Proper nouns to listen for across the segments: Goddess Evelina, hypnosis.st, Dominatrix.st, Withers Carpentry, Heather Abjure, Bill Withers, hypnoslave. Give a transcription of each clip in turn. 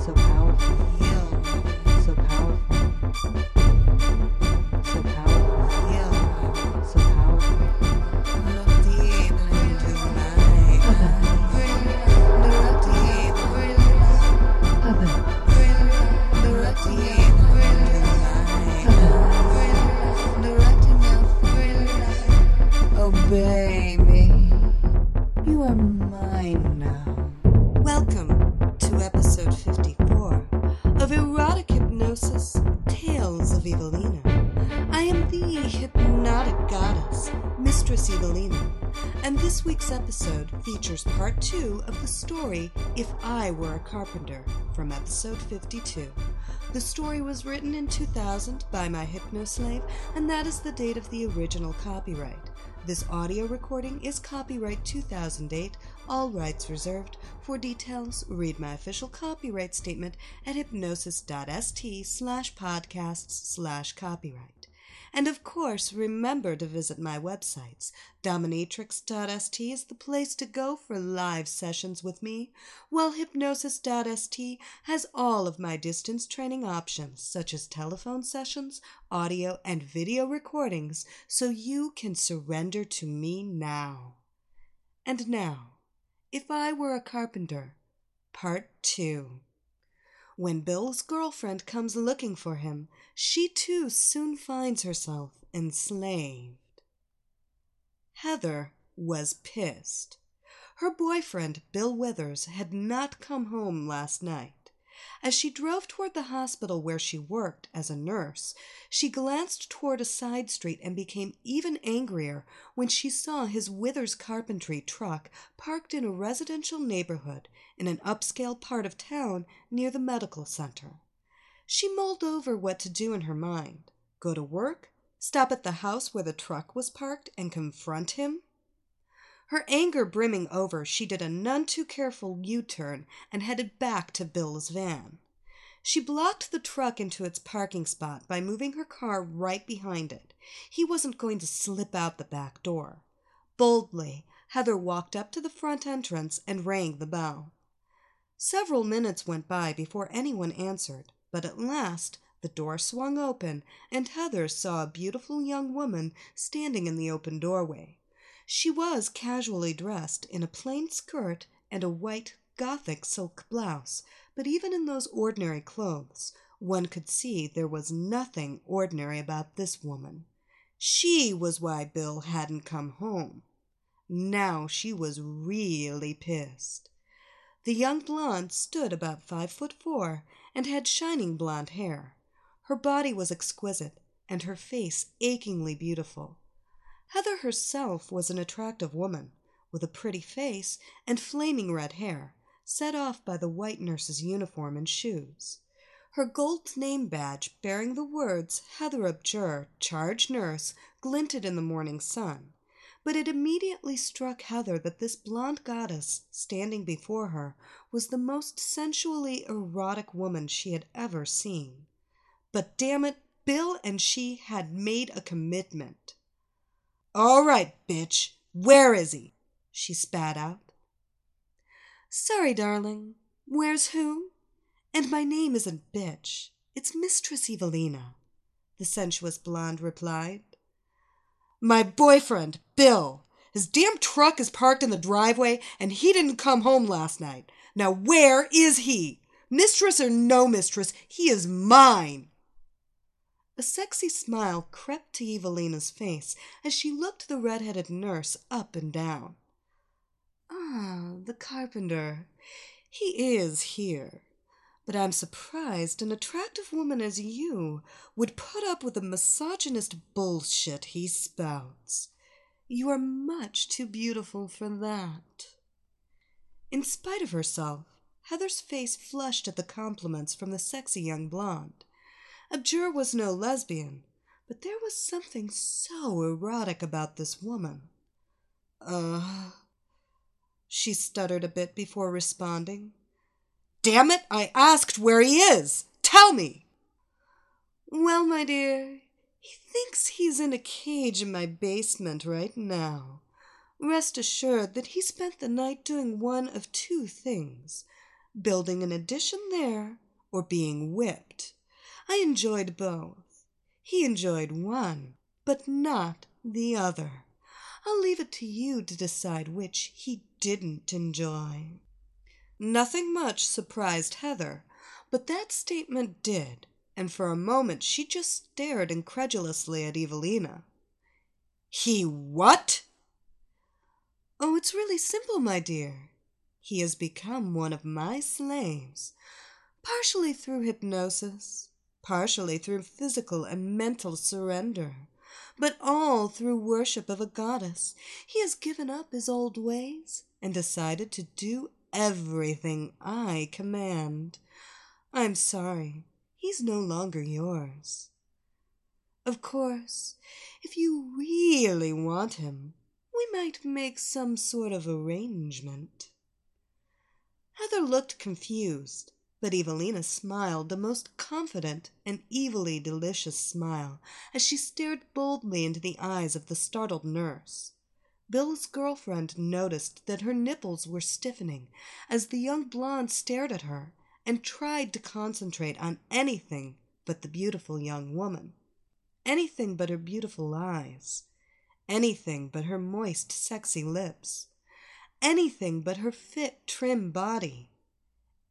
So powerful. Feel. So powerful. So powerful. Feel. So powerful. Look deeply into my eyes. Look deeply. Look deeply. Obey me. You are mine now. Welcome to episode 54 of Erotic Hypnosis, Tales of Evelina. I am the hypnotic goddess, Mistress Evelina, and this week's episode features part 2 of the story If I Were a Carpenter from episode 52. The story was written in 2000 by my hypnoslave, and that is the date of the original copyright. This audio recording is copyright 2008, all rights reserved. For details, read my official copyright statement at hypnosis.st/podcasts/copyright. And of course, remember to visit my websites. Dominatrix.st is the place to go for live sessions with me, while hypnosis.st has all of my distance training options, such as telephone sessions, audio, and video recordings, so you can surrender to me now. And now, If I Were a Carpenter, Part 2. When Bill's girlfriend comes looking for him, she too soon finds herself enslaved. Heather was pissed. Her boyfriend, Bill Withers, had not come home last night. As she drove toward the hospital where she worked as a nurse, she glanced toward a side street and became even angrier when she saw his Withers Carpentry truck parked in a residential neighborhood in an upscale part of town near the medical center. She mulled over what to do in her mind. Go to work? Stop at the house where the truck was parked and confront him? Her anger brimming over, she did a none-too-careful U-turn and headed back to Bill's van. She blocked the truck into its parking spot by moving her car right behind it. He wasn't going to slip out the back door. Boldly, Heather walked up to the front entrance and rang the bell. Several minutes went by before anyone answered, but at last the door swung open and Heather saw a beautiful young woman standing in the open doorway. She was casually dressed in a plain skirt and a white Gothic silk blouse, but even in those ordinary clothes, one could see there was nothing ordinary about this woman. She was why Bill hadn't come home. Now she was really pissed. The young blonde stood about 5'4" and had shining blonde hair. Her body was exquisite and her face achingly beautiful. Heather herself was an attractive woman, with a pretty face and flaming red hair, set off by the white nurse's uniform and shoes. Her gold name badge bearing the words Heather Abjure, Charge Nurse, glinted in the morning sun, but it immediately struck Heather that this blonde goddess standing before her was the most sensually erotic woman she had ever seen. But damn it, Bill and she had made a commitment. "All right, bitch. Where is he?" she spat out. "Sorry, darling. Where's who? And my name isn't bitch. It's Mistress Evelina," the sensuous blonde replied. "My boyfriend, Bill. His damn truck is parked in the driveway, and he didn't come home last night. Now where is he? Mistress or no mistress, he is mine." A sexy smile crept to Evelina's face as she looked the red-headed nurse up and down. "Ah, the carpenter. He is here. But I'm surprised an attractive woman as you would put up with the misogynist bullshit he spouts. You are much too beautiful for that." In spite of herself, Heather's face flushed at the compliments from the sexy young blonde. Abjure was no lesbian, but there was something so erotic about this woman. She stuttered a bit before responding. "Damn it, I asked where he is! Tell me!" "Well, my dear, He thinks he's in a cage in my basement right now. Rest assured that he spent the night doing one of two things, building an addition there or being whipped. I enjoyed both. He enjoyed one, but not the other. I'll leave it to you to decide which he didn't enjoy." Nothing much surprised Heather, but that statement did, and for a moment she just stared incredulously at Evelina. "He what?" "Oh, it's really simple, my dear. He has become one of my slaves, partially through hypnosis, partially through physical and mental surrender, but all through worship of a goddess. He has given up his old ways and decided to do everything I command. I'm sorry, he's no longer yours. Of course, if you really want him, we might make some sort of arrangement." Heather looked confused, but Evelina smiled the most confident and evilly delicious smile as she stared boldly into the eyes of the startled nurse. Bill's girlfriend noticed that her nipples were stiffening as the young blonde stared at her and tried to concentrate on anything but the beautiful young woman, anything but her beautiful eyes, anything but her moist, sexy lips, anything but her fit, trim body,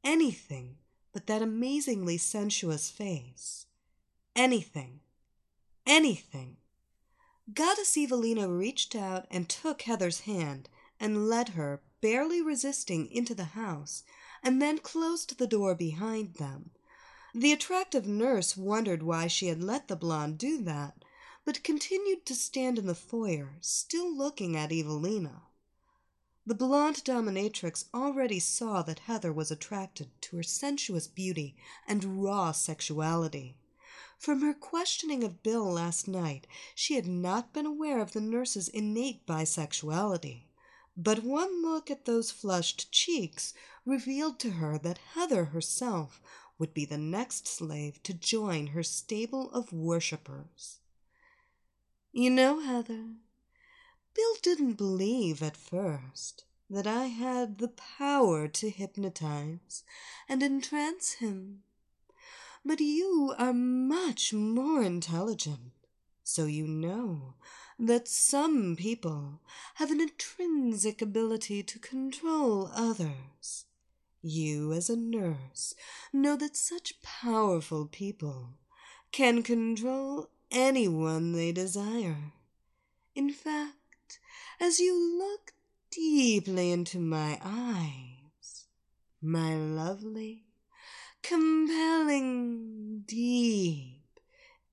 anything but that amazingly sensuous face, anything. Goddess Evelina reached out and took Heather's hand and led her, barely resisting, into the house, and then closed the door behind them. The attractive nurse wondered why she had let the blonde do that, but continued to stand in the foyer, still looking at Evelina. The blonde dominatrix already saw that Heather was attracted to her sensuous beauty and raw sexuality. From her questioning of Bill last night, she had not been aware of the nurse's innate bisexuality, but one look at those flushed cheeks revealed to her that Heather herself would be the next slave to join her stable of worshippers. "You know, Heather, Bill didn't believe at first that I had the power to hypnotize and entrance him. But you are much more intelligent, so you know that some people have an intrinsic ability to control others. You, as a nurse, know that such powerful people can control anyone they desire. In fact, as you look deeply into my eyes, my lovely, compelling, deep,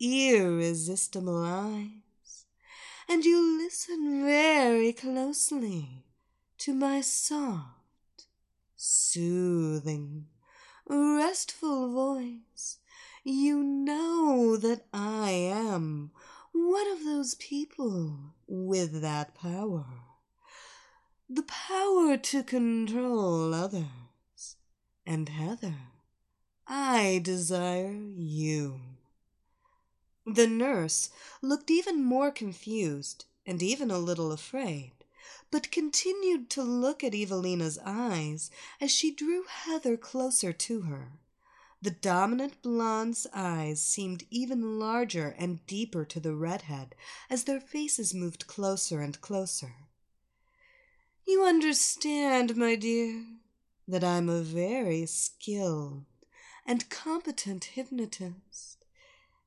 irresistible eyes, and you listen very closely to my soft, soothing, restful voice, you know that I am one of those people with that power, the power to control others. And Heather, I desire you." The nurse looked even more confused and even a little afraid, but continued to look at Evelina's eyes as she drew Heather closer to her. The dominant blonde's eyes seemed even larger and deeper to the redhead as their faces moved closer and closer. "You understand, my dear, that I'm a very skilled and competent hypnotist,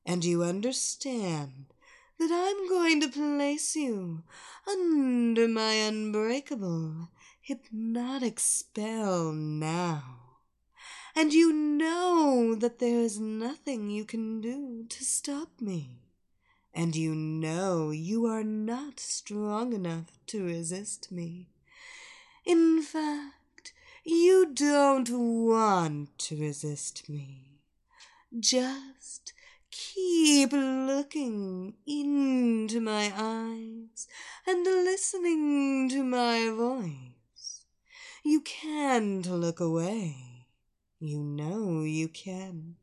and you understand that I'm going to place you under my unbreakable hypnotic spell now, and you know that there is nothing you can do to stop me, and you know you are not strong enough to resist me. In fact, you don't want to resist me. Just keep looking into my eyes and listening to my voice. You can't look away. You know you can't.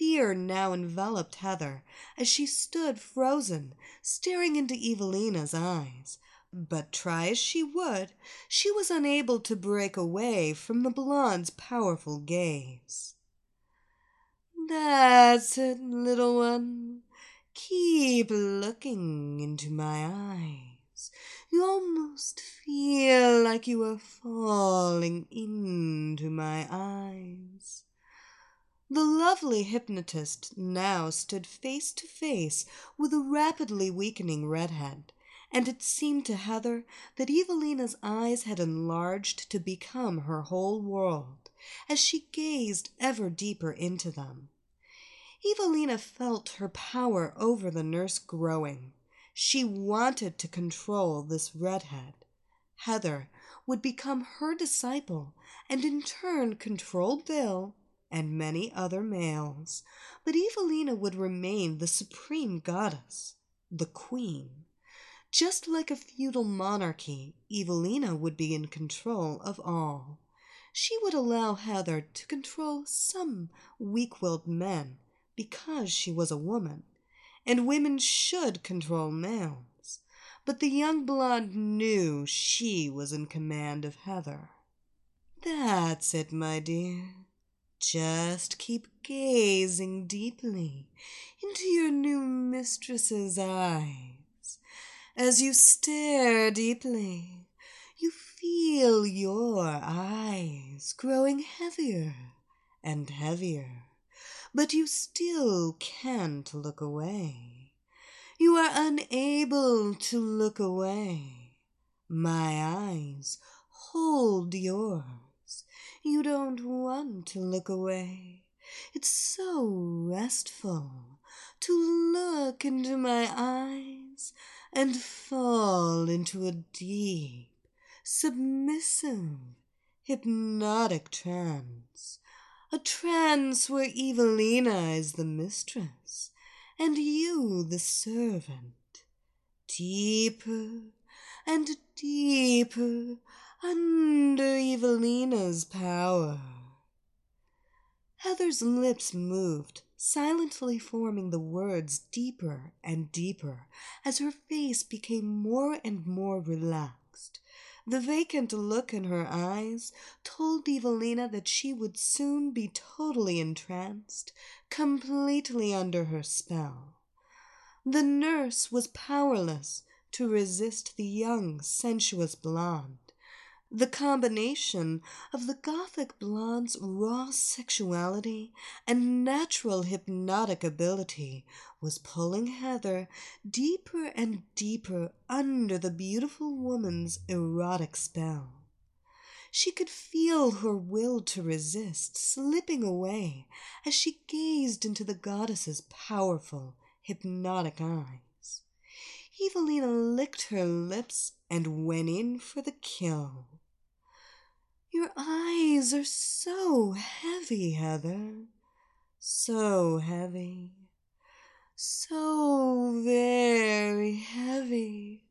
Fear now enveloped Heather as she stood frozen, staring into Evelina's eyes. But try as she would, she was unable to break away from the blonde's powerful gaze. "That's it, little one. Keep looking into my eyes. You almost feel like you are falling into my eyes." The lovely hypnotist now stood face to face with a rapidly weakening redhead, and it seemed to Heather that Evelina's eyes had enlarged to become her whole world, as she gazed ever deeper into them. Evelina felt her power over the nurse growing. She wanted to control this redhead. Heather would become her disciple, and in turn control Bill and many other males, but Evelina would remain the supreme goddess, the queen. Just like a feudal monarchy, Evelina would be in control of all. She would allow Heather to control some weak-willed men because she was a woman, and women should control males. But the young blonde knew she was in command of Heather. "That's it, my dear. Just keep gazing deeply into your new mistress's eyes. As you stare deeply, you feel your eyes growing heavier and heavier, but you still can't look away. You are unable to look away. My eyes hold yours. You don't want to look away. It's so restful to look into my eyes and fall into a deep, submissive, hypnotic trance, a trance where Evelina is the mistress and you the servant. Deeper and deeper under Evelina's power." Heather's lips moved, silently forming the words deeper and deeper as her face became more and more relaxed. The vacant look in her eyes told Evelina that she would soon be totally entranced, completely under her spell. The nurse was powerless to resist the young, sensuous blonde. The combination of the Gothic blonde's raw sexuality and natural hypnotic ability was pulling Heather deeper and deeper under the beautiful woman's erotic spell. She could feel her will to resist slipping away as she gazed into the goddess's powerful, hypnotic eyes. Evelina licked her lips and went in for the kill. "Your eyes are so heavy, Heather. So heavy. So very heavy.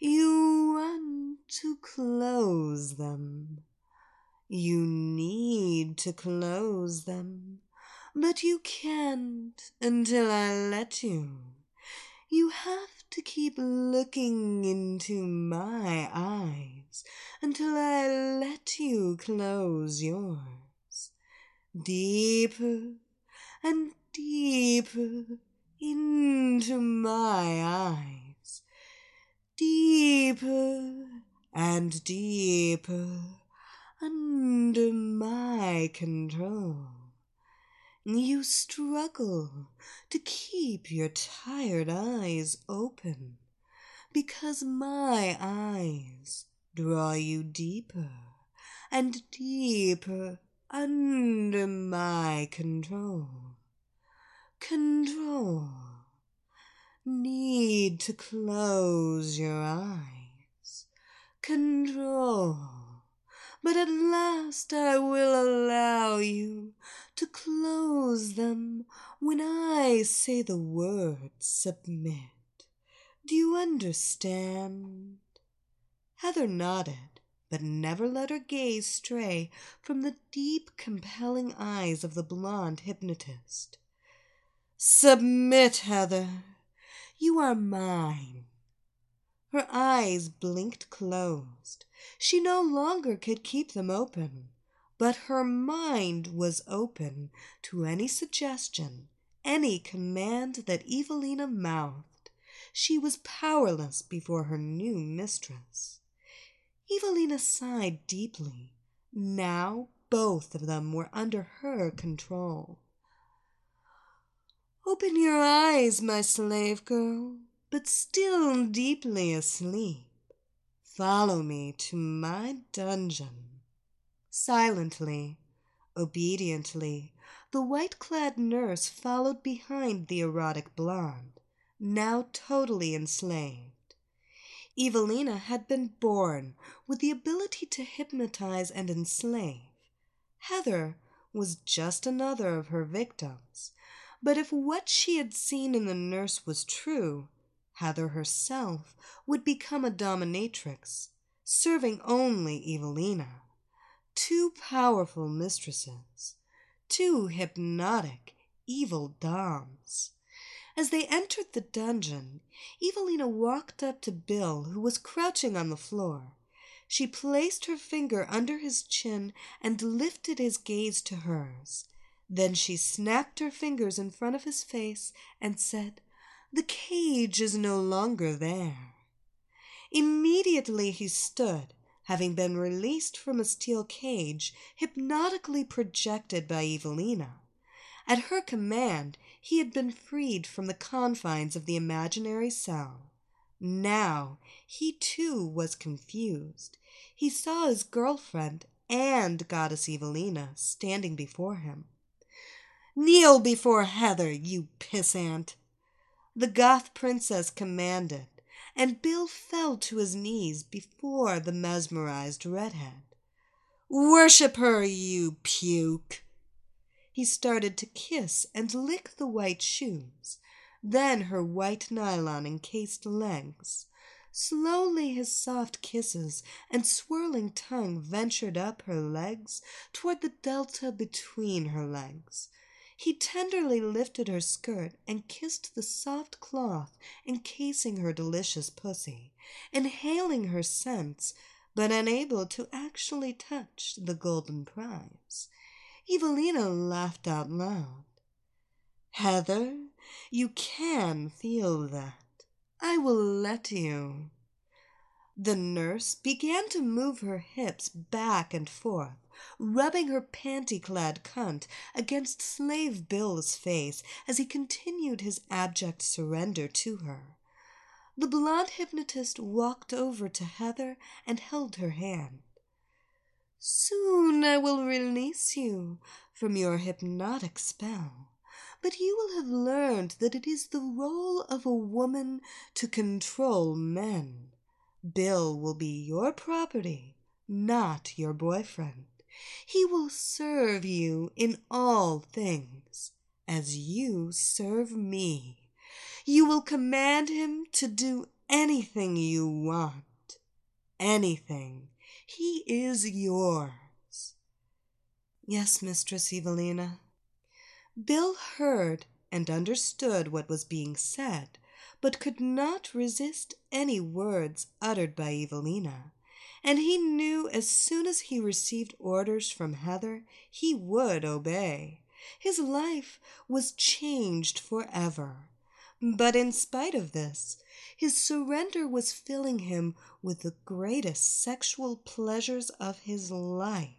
You want to close them. You need to close them. But you can't until I let you. You have to keep looking into my eyes until I let you close yours. Deeper and deeper into my eyes. Deeper and deeper under my control. You struggle to keep your tired eyes open because my eyes draw you deeper and deeper under my control. Control. Need to close your eyes. Control. But at last I will allow you to close them when I say the word submit. Do you understand?" Heather nodded, but never let her gaze stray from the deep, compelling eyes of the blonde hypnotist. Submit, Heather. You are mine. Her eyes blinked closed. She no longer could keep them open, but her mind was open to any suggestion, any command that Evelina mouthed. She was powerless before her new mistress. Evelina sighed deeply. Now both of them were under her control. Open your eyes, my slave girl, but still deeply asleep. Follow me to my dungeon. Silently, obediently, the white-clad nurse followed behind the erotic blonde, now totally enslaved. Evelina had been born with the ability to hypnotize and enslave. Heather was just another of her victims. But if what she had seen in the nurse was true, Heather herself would become a dominatrix, serving only Evelina. Two powerful mistresses, two hypnotic, evil doms. As they entered the dungeon, Evelina walked up to Bill, who was crouching on the floor. She placed her finger under his chin and lifted his gaze to hers. Then she snapped her fingers in front of his face and said, "The cage is no longer there." Immediately he stood, having been released from a steel cage, hypnotically projected by Evelina. At her command, he had been freed from the confines of the imaginary cell. Now he too was confused. He saw his girlfriend and Goddess Evelina standing before him. "Kneel before Heather, you pissant!" the goth princess commanded, and Bill fell to his knees before the mesmerized redhead. "Worship her, you puke!" He started to kiss and lick the white shoes, then her white nylon-encased legs. Slowly his soft kisses and swirling tongue ventured up her legs toward the delta between her legs. He tenderly lifted her skirt and kissed the soft cloth encasing her delicious pussy, inhaling her scents, but unable to actually touch the golden prize. Evelina laughed out loud. "Heather, you can feel that. I will let you." The nurse began to move her hips back and forth, rubbing her panty-clad cunt against Slave Bill's face as he continued his abject surrender to her. The blonde hypnotist walked over to Heather and held her hand. "Soon I will release you from your hypnotic spell, but you will have learned that it is the role of a woman to control men. Bill will be your property, not your boyfriend. He will serve you in all things, as you serve me. You will command him to do anything you want. Anything. He is yours." "Yes, Mistress Evelina." Bill heard and understood what was being said, but could not resist any words uttered by Evelina. And he knew as soon as he received orders from Heather, he would obey. His life was changed forever. But in spite of this, his surrender was filling him with the greatest sexual pleasures of his life: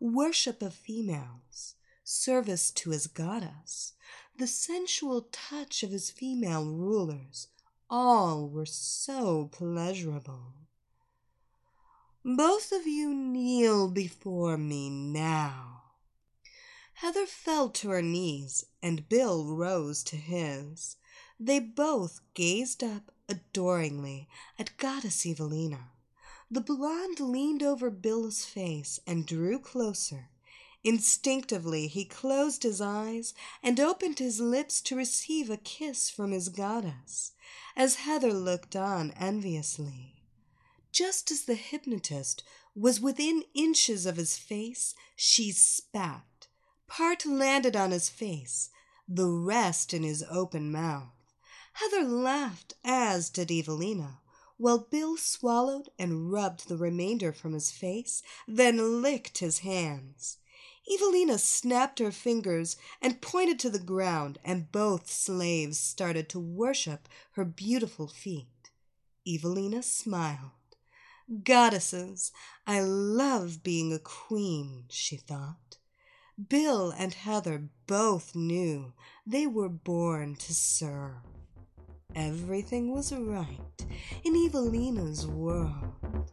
worship of females, service to his goddess, the sensual touch of his female rulers. All were so pleasurable. "Both of you kneel before me now." Heather fell to her knees, and Bill rose to his. They both gazed up adoringly at Goddess Evelina. The blonde leaned over Bill's face and drew closer. Instinctively he closed his eyes and opened his lips to receive a kiss from his goddess, as Heather looked on enviously. Just as the hypnotist was within inches of his face, she spat. Part landed on his face, the rest in his open mouth. Heather laughed, as did Evelina, while Bill swallowed and rubbed the remainder from his face, then licked his hands. Evelina snapped her fingers and pointed to the ground, and both slaves started to worship her beautiful feet. Evelina smiled. "Goddesses, I love being a queen," she thought. Bill and Heather both knew they were born to serve. Everything was right in Evelina's world.